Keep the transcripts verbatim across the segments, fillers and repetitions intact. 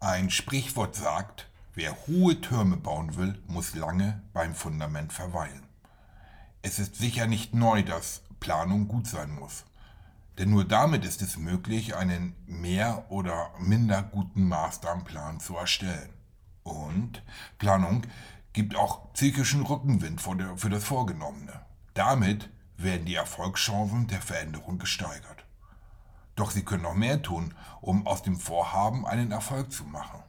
Ein Sprichwort sagt, wer hohe Türme bauen will, muss lange beim Fundament verweilen. Es ist sicher nicht neu, dass Planung gut sein muss. Denn nur damit ist es möglich, einen mehr oder minder guten Masterplan zu erstellen. Und Planung gibt auch psychischen Rückenwind für das Vorgenommene. Damit werden die Erfolgschancen der Veränderung gesteigert. Doch sie können noch mehr tun, um aus dem Vorhaben einen Erfolg zu machen.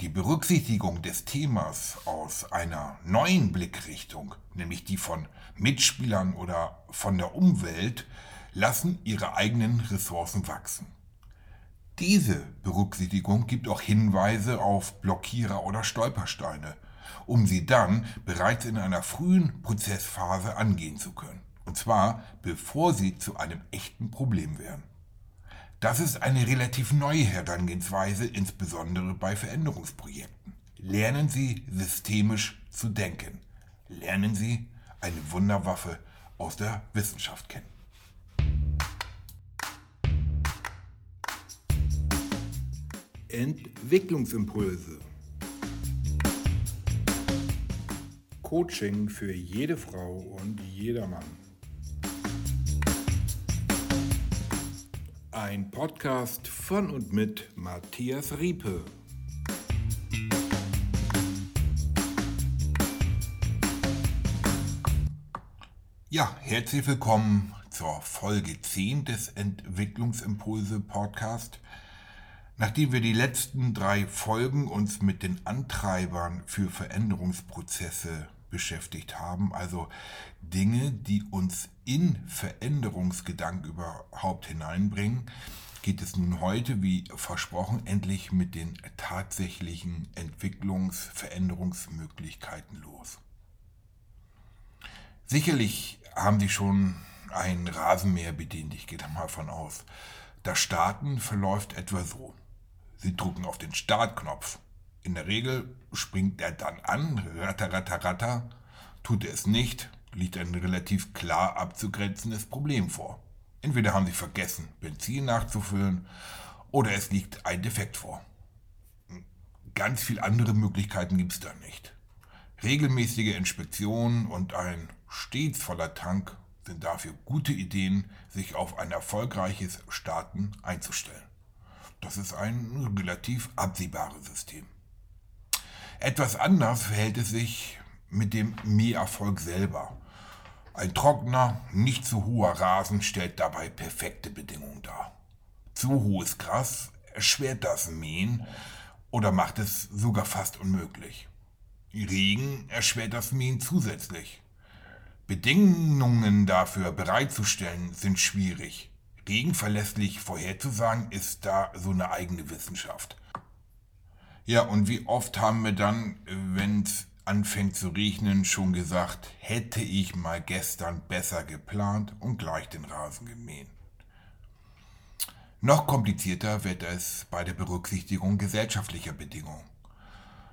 Die Berücksichtigung des Themas aus einer neuen Blickrichtung, nämlich die von Mitspielern oder von der Umwelt, lassen ihre eigenen Ressourcen wachsen. Diese Berücksichtigung gibt auch Hinweise auf Blockierer oder Stolpersteine, um sie dann bereits in einer frühen Prozessphase angehen zu können. Und zwar, bevor sie zu einem echten Problem werden. Das ist eine relativ neue Herangehensweise, insbesondere bei Veränderungsprojekten. Lernen Sie, systemisch zu denken. Lernen Sie eine Wunderwaffe aus der Wissenschaft kennen. Entwicklungsimpulse. Coaching für jede Frau und jedermann. Ein Podcast von und mit Matthias Riepe. Ja, herzlich willkommen zur Folge zehn des Entwicklungsimpulse Podcast. Nachdem wir die letzten drei Folgen uns mit den Antreibern für Veränderungsprozesse beschäftigt haben, also Dinge, die uns in Veränderungsgedanken überhaupt hineinbringen, geht es nun heute, wie versprochen, endlich mit den tatsächlichen Entwicklungs-, Veränderungsmöglichkeiten los. Sicherlich haben Sie schon einen Rasenmäher bedient, ich gehe da mal von aus. Das Starten verläuft etwa so. Sie drücken auf den Startknopf. In der Regel springt er dann an, ratter, ratter, ratter. Tut er es nicht, liegt ein relativ klar abzugrenzendes Problem vor. Entweder haben sie vergessen, Benzin nachzufüllen, oder es liegt ein Defekt vor. Ganz viele andere Möglichkeiten gibt es da nicht. Regelmäßige Inspektionen und ein stets voller Tank sind dafür gute Ideen, sich auf ein erfolgreiches Starten einzustellen. Das ist ein relativ absehbares System. Etwas anders verhält es sich mit dem Mäherfolg selber. Ein trockener, nicht zu hoher Rasen stellt dabei perfekte Bedingungen dar. Zu hohes Gras erschwert das Mähen oder macht es sogar fast unmöglich. Regen erschwert das Mähen zusätzlich. Bedingungen dafür bereitzustellen sind schwierig. Regen verlässlich vorherzusagen ist da so eine eigene Wissenschaft. Ja, und wie oft haben wir dann, wenn es anfängt zu regnen, schon gesagt, hätte ich mal gestern besser geplant und gleich den Rasen gemäht. Noch komplizierter wird es bei der Berücksichtigung gesellschaftlicher Bedingungen.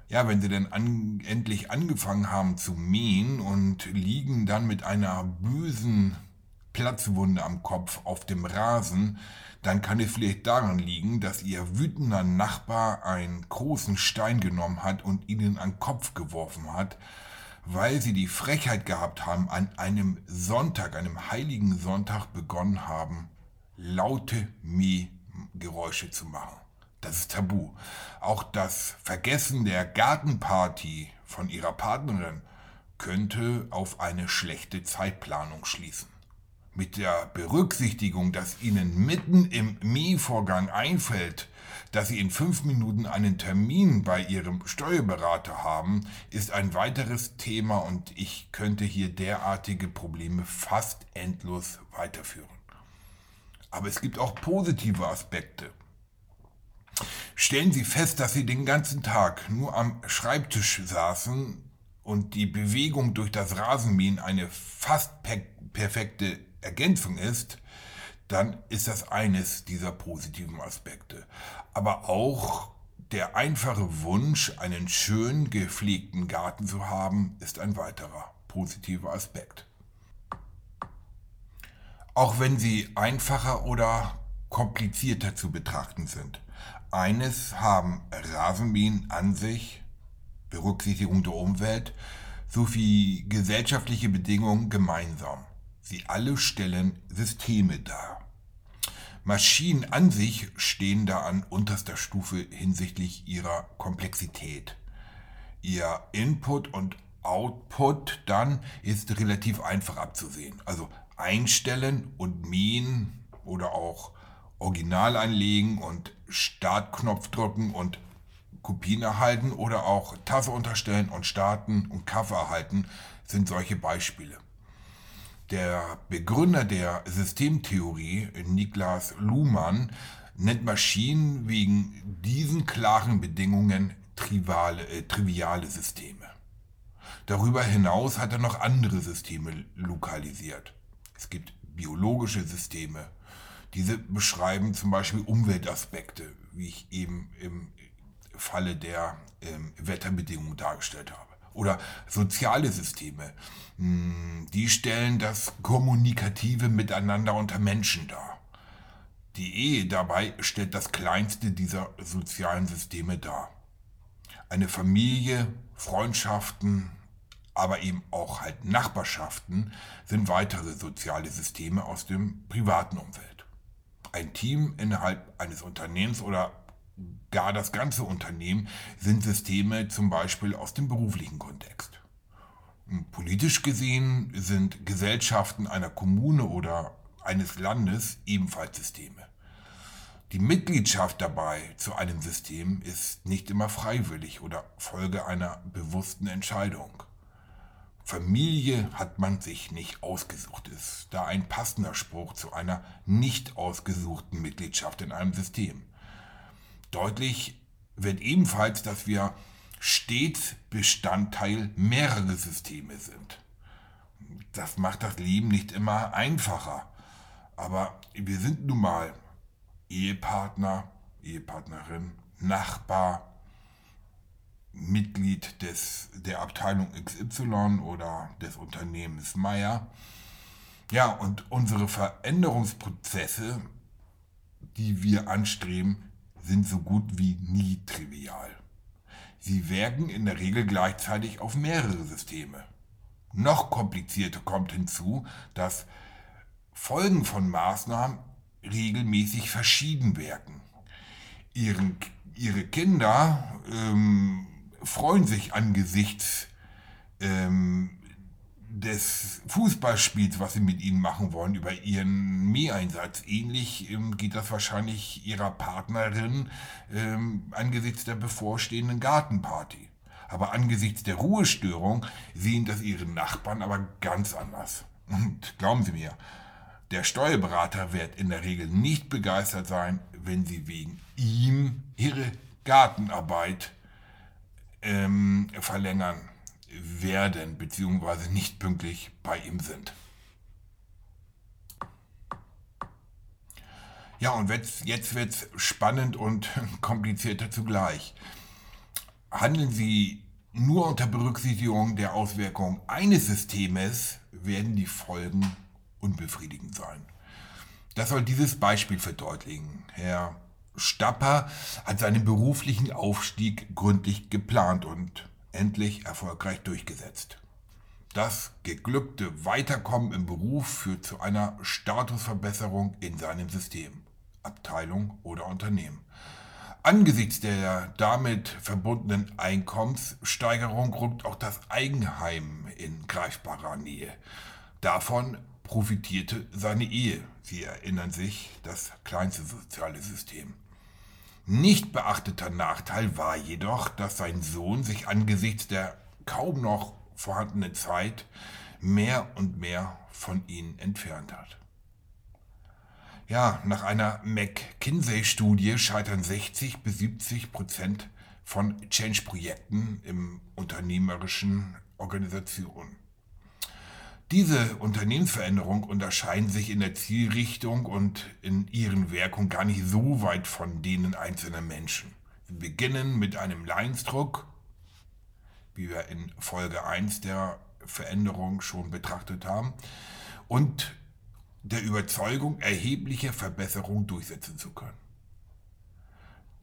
Ja, wenn sie dann an, endlich angefangen haben zu mähen und liegen dann mit einer bösen Platzwunde am Kopf auf dem Rasen, dann kann es vielleicht daran liegen, dass ihr wütender Nachbar einen großen Stein genommen hat und ihnen an den Kopf geworfen hat, weil sie die Frechheit gehabt haben, an einem Sonntag, einem heiligen Sonntag begonnen haben, laute Mähgeräusche zu machen. Das ist tabu. Auch das Vergessen der Gartenparty von ihrer Partnerin könnte auf eine schlechte Zeitplanung schließen. Mit der Berücksichtigung, dass Ihnen mitten im Mähvorgang einfällt, dass Sie in fünf Minuten einen Termin bei Ihrem Steuerberater haben, ist ein weiteres Thema und ich könnte hier derartige Probleme fast endlos weiterführen. Aber es gibt auch positive Aspekte. Stellen Sie fest, dass Sie den ganzen Tag nur am Schreibtisch saßen und die Bewegung durch das Rasenmähen eine fast per- perfekte Ergänzung ist, dann ist das eines dieser positiven Aspekte. Aber auch der einfache Wunsch, einen schön gepflegten Garten zu haben, ist ein weiterer positiver Aspekt. Auch wenn sie einfacher oder komplizierter zu betrachten sind. Eines haben Rasenmähen an sich, Berücksichtigung der Umwelt sowie gesellschaftliche Bedingungen gemeinsam. Sie alle stellen Systeme dar. Maschinen an sich stehen da an unterster Stufe hinsichtlich ihrer Komplexität. Ihr Input und Output dann ist relativ einfach abzusehen. Also einstellen und mähen oder auch Original einlegen und Startknopf drücken und Kopien erhalten oder auch Tasse unterstellen und starten und Kaffee erhalten sind solche Beispiele. Der Begründer der Systemtheorie, Niklas Luhmann, nennt Maschinen wegen diesen klaren Bedingungen triviale, äh, triviale Systeme. Darüber hinaus hat er noch andere Systeme lokalisiert. Es gibt biologische Systeme. Diese beschreiben zum Beispiel Umweltaspekte, wie ich eben im Falle der ähm, Wetterbedingungen dargestellt habe. Oder soziale Systeme, die stellen das kommunikative Miteinander unter Menschen dar. Die Ehe dabei stellt das kleinste dieser sozialen Systeme dar. Eine Familie, Freundschaften, aber eben auch halt Nachbarschaften sind weitere soziale Systeme aus dem privaten Umfeld. Ein Team innerhalb eines Unternehmens oder gar das ganze Unternehmen sind Systeme zum Beispiel aus dem beruflichen Kontext. Politisch gesehen sind Gesellschaften einer Kommune oder eines Landes ebenfalls Systeme. Die Mitgliedschaft dabei zu einem System ist nicht immer freiwillig oder Folge einer bewussten Entscheidung. Familie hat man sich nicht ausgesucht, ist da ein passender Spruch zu einer nicht ausgesuchten Mitgliedschaft in einem System. Deutlich wird ebenfalls, dass wir stets Bestandteil mehrerer Systeme sind. Das macht das Leben nicht immer einfacher, aber wir sind nun mal Ehepartner, Ehepartnerin, Nachbar, Mitglied des, der Abteilung X Y oder des Unternehmens Meier. Ja, und unsere Veränderungsprozesse, die wir anstreben, sind so gut wie nie trivial. Sie wirken in der Regel gleichzeitig auf mehrere Systeme. Noch komplizierter kommt hinzu, dass Folgen von Maßnahmen regelmäßig verschieden wirken. Ihren, ihre Kinder ähm, freuen sich angesichts ähm, des Fußballspiels, was sie mit ihnen machen wollen, über ihren Mäheinsatz. Ähnlich ähm, geht das wahrscheinlich ihrer Partnerin ähm, angesichts der bevorstehenden Gartenparty. Aber angesichts der Ruhestörung sehen das ihre Nachbarn aber ganz anders. Und glauben Sie mir, der Steuerberater wird in der Regel nicht begeistert sein, wenn Sie wegen ihm Ihre Gartenarbeit ähm, verlängern werden bzw. nicht pünktlich bei ihm sind. Ja, und jetzt wird es spannend und komplizierter zugleich. Handeln Sie nur unter Berücksichtigung der Auswirkungen eines Systems, werden die Folgen unbefriedigend sein. Das soll dieses Beispiel verdeutlichen. Herr Stapper hat seinen beruflichen Aufstieg gründlich geplant und endlich erfolgreich durchgesetzt. Das geglückte Weiterkommen im Beruf führt zu einer Statusverbesserung in seinem System, Abteilung oder Unternehmen. Angesichts der damit verbundenen Einkommenssteigerung rückt auch das Eigenheim in greifbarer Nähe. Davon profitierte seine Ehe. Sie erinnern sich, das kleinste soziale System. Nicht beachteter Nachteil war jedoch, dass sein Sohn sich angesichts der kaum noch vorhandenen Zeit mehr und mehr von ihnen entfernt hat. Ja, nach einer McKinsey-Studie scheitern sechzig bis siebzig Prozent von Change-Projekten in unternehmerischen Organisationen. Diese Unternehmensveränderungen unterscheiden sich in der Zielrichtung und in ihren Wirkungen gar nicht so weit von denen einzelner Menschen. Wir beginnen mit einem Leidensdruck, wie wir in Folge eins der Veränderung schon betrachtet haben, und der Überzeugung, erhebliche Verbesserungen durchsetzen zu können.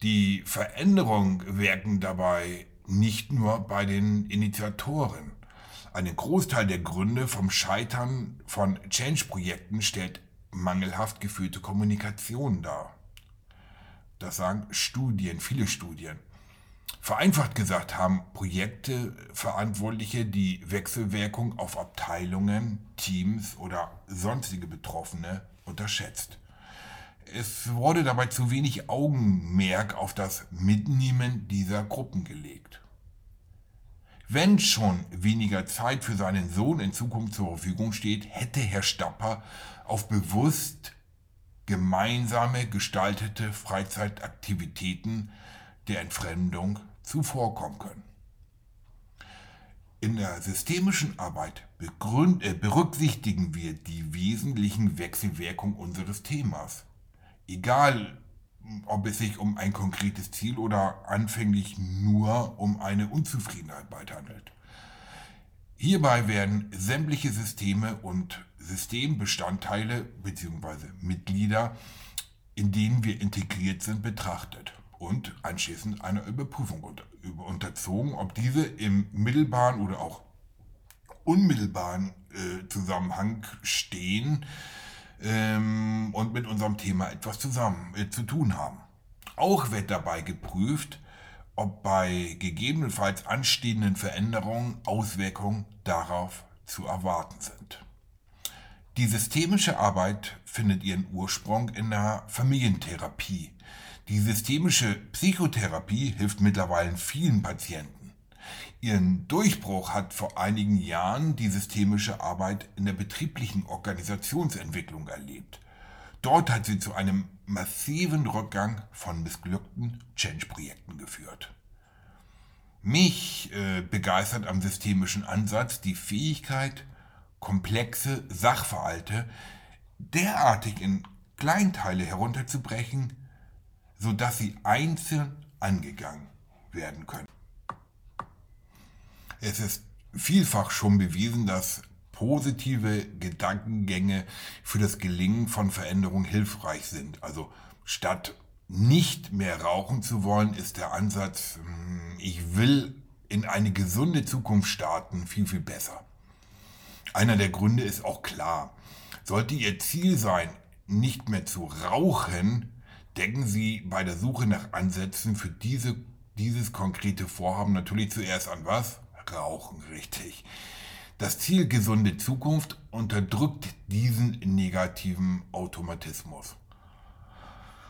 Die Veränderungen wirken dabei nicht nur bei den Initiatoren. Einen Großteil der Gründe vom Scheitern von Change-Projekten stellt mangelhaft geführte Kommunikation dar. Das sagen Studien, viele Studien. Vereinfacht gesagt haben Projekteverantwortliche die Wechselwirkung auf Abteilungen, Teams oder sonstige Betroffene unterschätzt. Es wurde dabei zu wenig Augenmerk auf das Mitnehmen dieser Gruppen gelegt. Wenn schon weniger Zeit für seinen Sohn in Zukunft zur Verfügung steht, hätte Herr Stapper auf bewusst gemeinsame gestaltete Freizeitaktivitäten der Entfremdung zuvorkommen können. In der systemischen Arbeit berücksichtigen wir die wesentlichen Wechselwirkungen unseres Themas. Egal, ob es sich um ein konkretes Ziel oder anfänglich nur um eine Unzufriedenheit handelt. Hierbei werden sämtliche Systeme und Systembestandteile bzw. Mitglieder, in denen wir integriert sind, betrachtet und anschließend einer Überprüfung unterzogen, ob diese im mittelbaren oder auch unmittelbaren äh, Zusammenhang stehen ähm, und mit unserem Thema etwas zusammen äh, zu tun haben. Auch wird dabei geprüft, ob bei gegebenenfalls anstehenden Veränderungen Auswirkungen darauf zu erwarten sind. Die systemische Arbeit findet ihren Ursprung in der Familientherapie. Die systemische Psychotherapie hilft mittlerweile vielen Patienten. Ihren Durchbruch hat vor einigen Jahren die systemische Arbeit in der betrieblichen Organisationsentwicklung erlebt. Dort hat sie zu einem massiven Rückgang von missglückten Change-Projekten geführt. Mich äh, begeistert am systemischen Ansatz die Fähigkeit, komplexe Sachverhalte derartig in Kleinteile herunterzubrechen, sodass sie einzeln angegangen werden können. Es ist vielfach schon bewiesen, dass positive Gedankengänge für das Gelingen von Veränderungen hilfreich sind. Also statt nicht mehr rauchen zu wollen, ist der Ansatz, ich will in eine gesunde Zukunft starten, viel, viel besser. Einer der Gründe ist auch klar. Sollte Ihr Ziel sein, nicht mehr zu rauchen, denken Sie bei der Suche nach Ansätzen für diese, dieses konkrete Vorhaben natürlich zuerst an was? Rauchen, richtig. Das Ziel gesunde Zukunft unterdrückt diesen negativen Automatismus.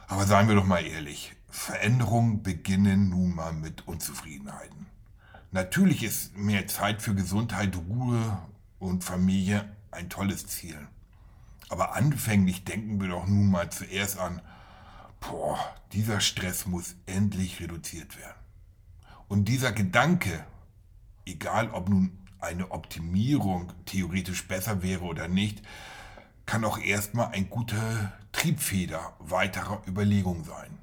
Aber seien wir doch mal ehrlich, Veränderungen beginnen nun mal mit Unzufriedenheiten. Natürlich ist mehr Zeit für Gesundheit, Ruhe und Familie ein tolles Ziel. Aber anfänglich denken wir doch nun mal zuerst an, boah, dieser Stress muss endlich reduziert werden. Und dieser Gedanke, egal ob nun eine Optimierung theoretisch besser wäre oder nicht, kann auch erstmal eine gute Triebfeder weiterer Überlegungen sein.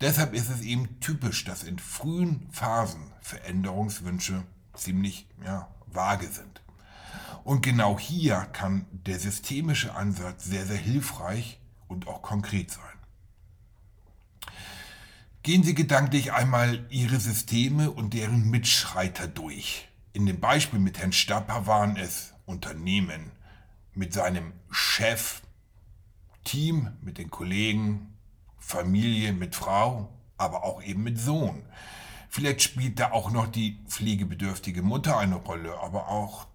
Deshalb ist es eben typisch, dass in frühen Phasen Veränderungswünsche ziemlich ja, vage sind. Und genau hier kann der systemische Ansatz sehr, sehr hilfreich und auch konkret sein. Gehen Sie gedanklich einmal Ihre Systeme und deren Mitschreiter durch. In dem Beispiel mit Herrn Stapper waren es Unternehmen mit seinem Chef, Team mit den Kollegen, Familie mit Frau, aber auch eben mit Sohn. Vielleicht spielt da auch noch die pflegebedürftige Mutter eine Rolle, aber auch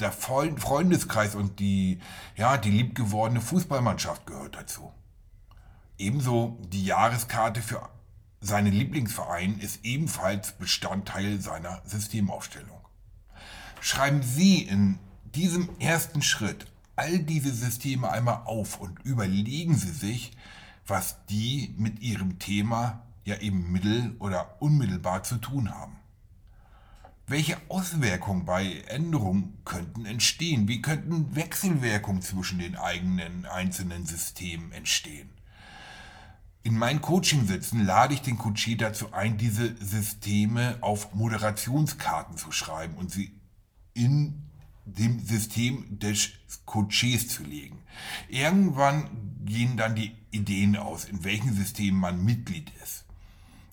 der Freundeskreis und die, ja, die liebgewordene Fußballmannschaft gehört dazu. Ebenso die Jahreskarte für seinen Lieblingsverein ist ebenfalls Bestandteil seiner Systemaufstellung. Schreiben Sie in diesem ersten Schritt all diese Systeme einmal auf und überlegen Sie sich, was die mit Ihrem Thema ja eben mittel- oder unmittelbar zu tun haben. Welche Auswirkungen bei Änderungen könnten entstehen? Wie könnten Wechselwirkungen zwischen den eigenen einzelnen Systemen entstehen? In meinen Coaching-Sitzen lade ich den Coachee dazu ein, diese Systeme auf Moderationskarten zu schreiben und sie in dem System des Coachees zu legen. Irgendwann gehen dann die Ideen aus, in welchen Systemen man Mitglied ist.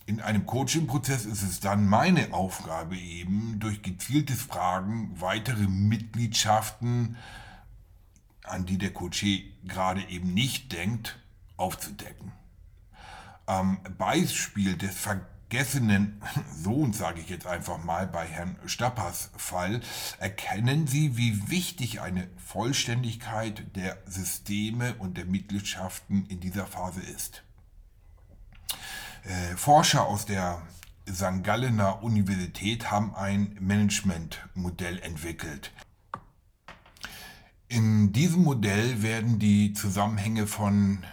In einem Coaching-Prozess ist es dann meine Aufgabe eben, durch gezielte Fragen weitere Mitgliedschaften, an die der Coachee gerade eben nicht denkt, aufzudecken. Am Beispiel des vergessenen Sohns, sage ich jetzt einfach mal, bei Herrn Stappers Fall, erkennen Sie, wie wichtig eine Vollständigkeit der Systeme und der Mitgliedschaften in dieser Phase ist. Äh, Forscher aus der Sankt Gallener Universität haben ein Managementmodell entwickelt. In diesem Modell werden die Zusammenhänge von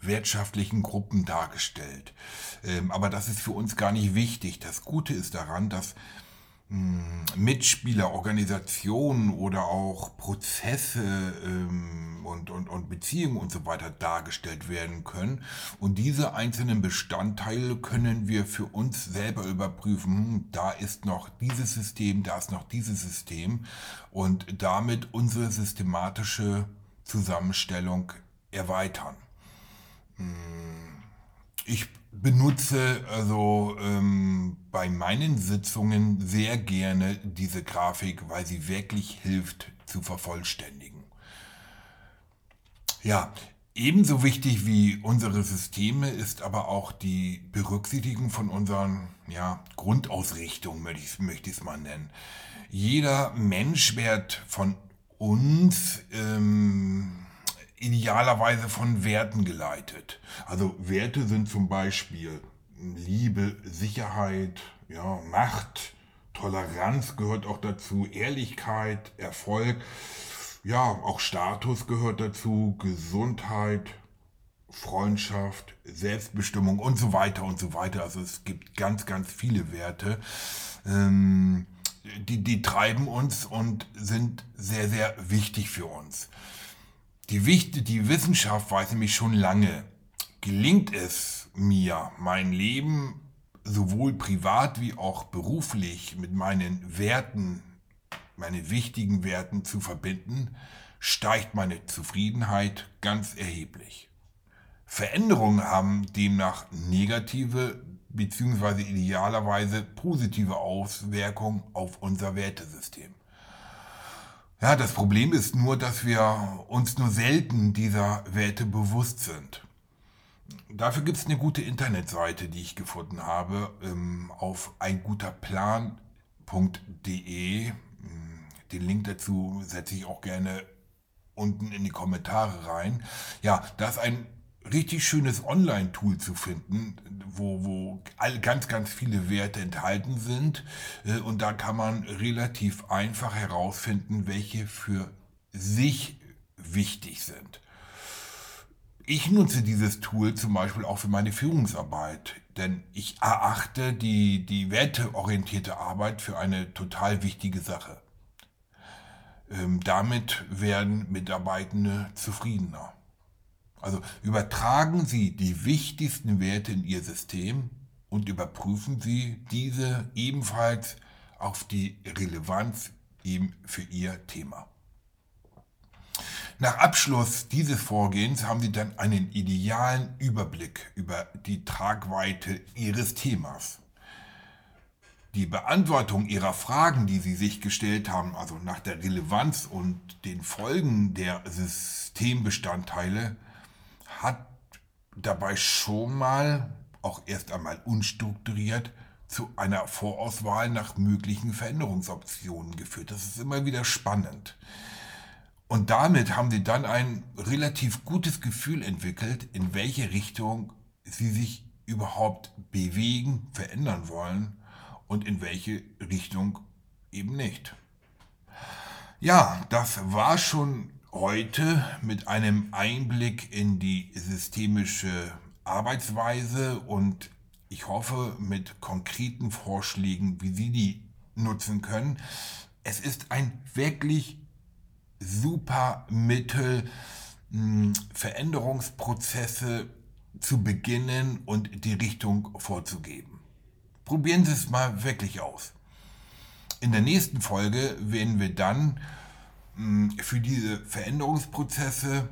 wirtschaftlichen Gruppen dargestellt. Ähm, aber das ist für uns gar nicht wichtig. Das Gute ist daran, dass mh, Mitspieler, Organisationen oder auch Prozesse ähm, und, und, und Beziehungen und so weiter dargestellt werden können. Und diese einzelnen Bestandteile können wir für uns selber überprüfen. Da ist noch dieses System, da ist noch dieses System. Und damit unsere systematische Zusammenstellung erweitern. Ich benutze also ähm, bei meinen Sitzungen sehr gerne diese Grafik, weil sie wirklich hilft zu vervollständigen. Ja, ebenso wichtig wie unsere Systeme ist aber auch die Berücksichtigung von unseren ja, Grundausrichtungen, möchte ich, möchte ich es mal nennen. Jeder Mensch wird von uns ähm, idealerweise von Werten geleitet. Also Werte sind zum Beispiel Liebe, Sicherheit, ja, Macht, Toleranz gehört auch dazu, Ehrlichkeit, Erfolg, ja, auch Status gehört dazu, Gesundheit, Freundschaft, Selbstbestimmung und so weiter und so weiter. Also es gibt ganz, ganz viele Werte. Ähm, die, die treiben uns und sind sehr, sehr wichtig für uns. Die, die Wissenschaft weiß nämlich schon lange, gelingt es mir, mein Leben sowohl privat wie auch beruflich mit meinen Werten, meine wichtigen Werten zu verbinden, steigt meine Zufriedenheit ganz erheblich. Veränderungen haben demnach negative bzw. idealerweise positive Auswirkungen auf unser Wertesystem. Ja, das Problem ist nur, dass wir uns nur selten dieser Werte bewusst sind. Dafür gibt es eine gute Internetseite, die ich gefunden habe, auf ein guter plan punkt de. Den Link dazu setze ich auch gerne unten in die Kommentare rein. Ja, da ist ein richtig schönes Online-Tool zu finden, wo, wo all, ganz, ganz viele Werte enthalten sind. Und da kann man relativ einfach herausfinden, welche für sich wichtig sind. Ich nutze dieses Tool zum Beispiel auch für meine Führungsarbeit, denn ich erachte die, die werteorientierte Arbeit für eine total wichtige Sache. Ähm, damit werden Mitarbeitende zufriedener. Also übertragen Sie die wichtigsten Werte in Ihr System und überprüfen Sie diese ebenfalls auf die Relevanz eben für Ihr Thema. Nach Abschluss dieses Vorgehens haben Sie dann einen idealen Überblick über die Tragweite Ihres Themas. Die Beantwortung Ihrer Fragen, die Sie sich gestellt haben, also nach der Relevanz und den Folgen der Systembestandteile, hat dabei schon mal, auch erst einmal unstrukturiert, zu einer Vorauswahl nach möglichen Veränderungsoptionen geführt. Das ist immer wieder spannend. Und damit haben Sie dann ein relativ gutes Gefühl entwickelt, in welche Richtung Sie sich überhaupt bewegen, verändern wollen und in welche Richtung eben nicht. Ja, das war schon heute mit einem Einblick in die systemische Arbeitsweise und ich hoffe mit konkreten Vorschlägen, wie Sie die nutzen können. Es ist ein wirklich super Mittel, Veränderungsprozesse zu beginnen und die Richtung vorzugeben. Probieren Sie es mal wirklich aus. In der nächsten Folge werden wir dann für diese Veränderungsprozesse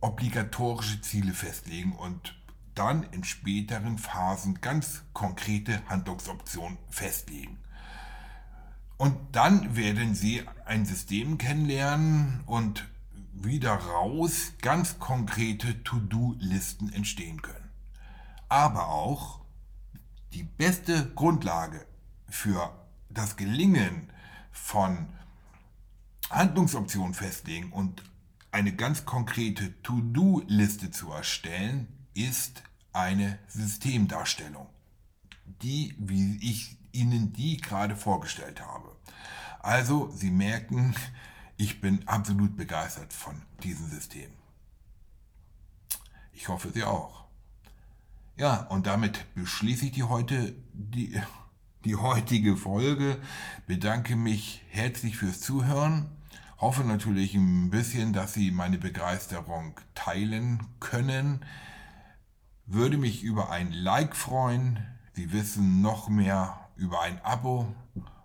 obligatorische Ziele festlegen und dann in späteren Phasen ganz konkrete Handlungsoptionen festlegen. Und dann werden Sie ein System kennenlernen und wie daraus ganz konkrete To-Do-Listen entstehen können. Aber auch die beste Grundlage für das Gelingen von Handlungsoptionen festlegen und eine ganz konkrete To-Do-Liste zu erstellen, ist eine Systemdarstellung, die, wie ich Ihnen die gerade vorgestellt habe. Also, Sie merken, ich bin absolut begeistert von diesem System. Ich hoffe, Sie auch. Ja, und damit beschließe ich die, heute, die, die heutige Folge. Bedanke mich herzlich fürs Zuhören. Hoffe natürlich ein bisschen, dass Sie meine Begeisterung teilen können. Würde mich über ein Like freuen. Sie wissen, noch mehr über ein Abo,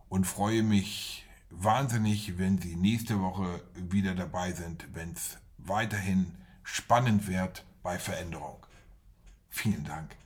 und freue mich wahnsinnig, wenn Sie nächste Woche wieder dabei sind, wenn es weiterhin spannend wird bei Veränderung. Vielen Dank.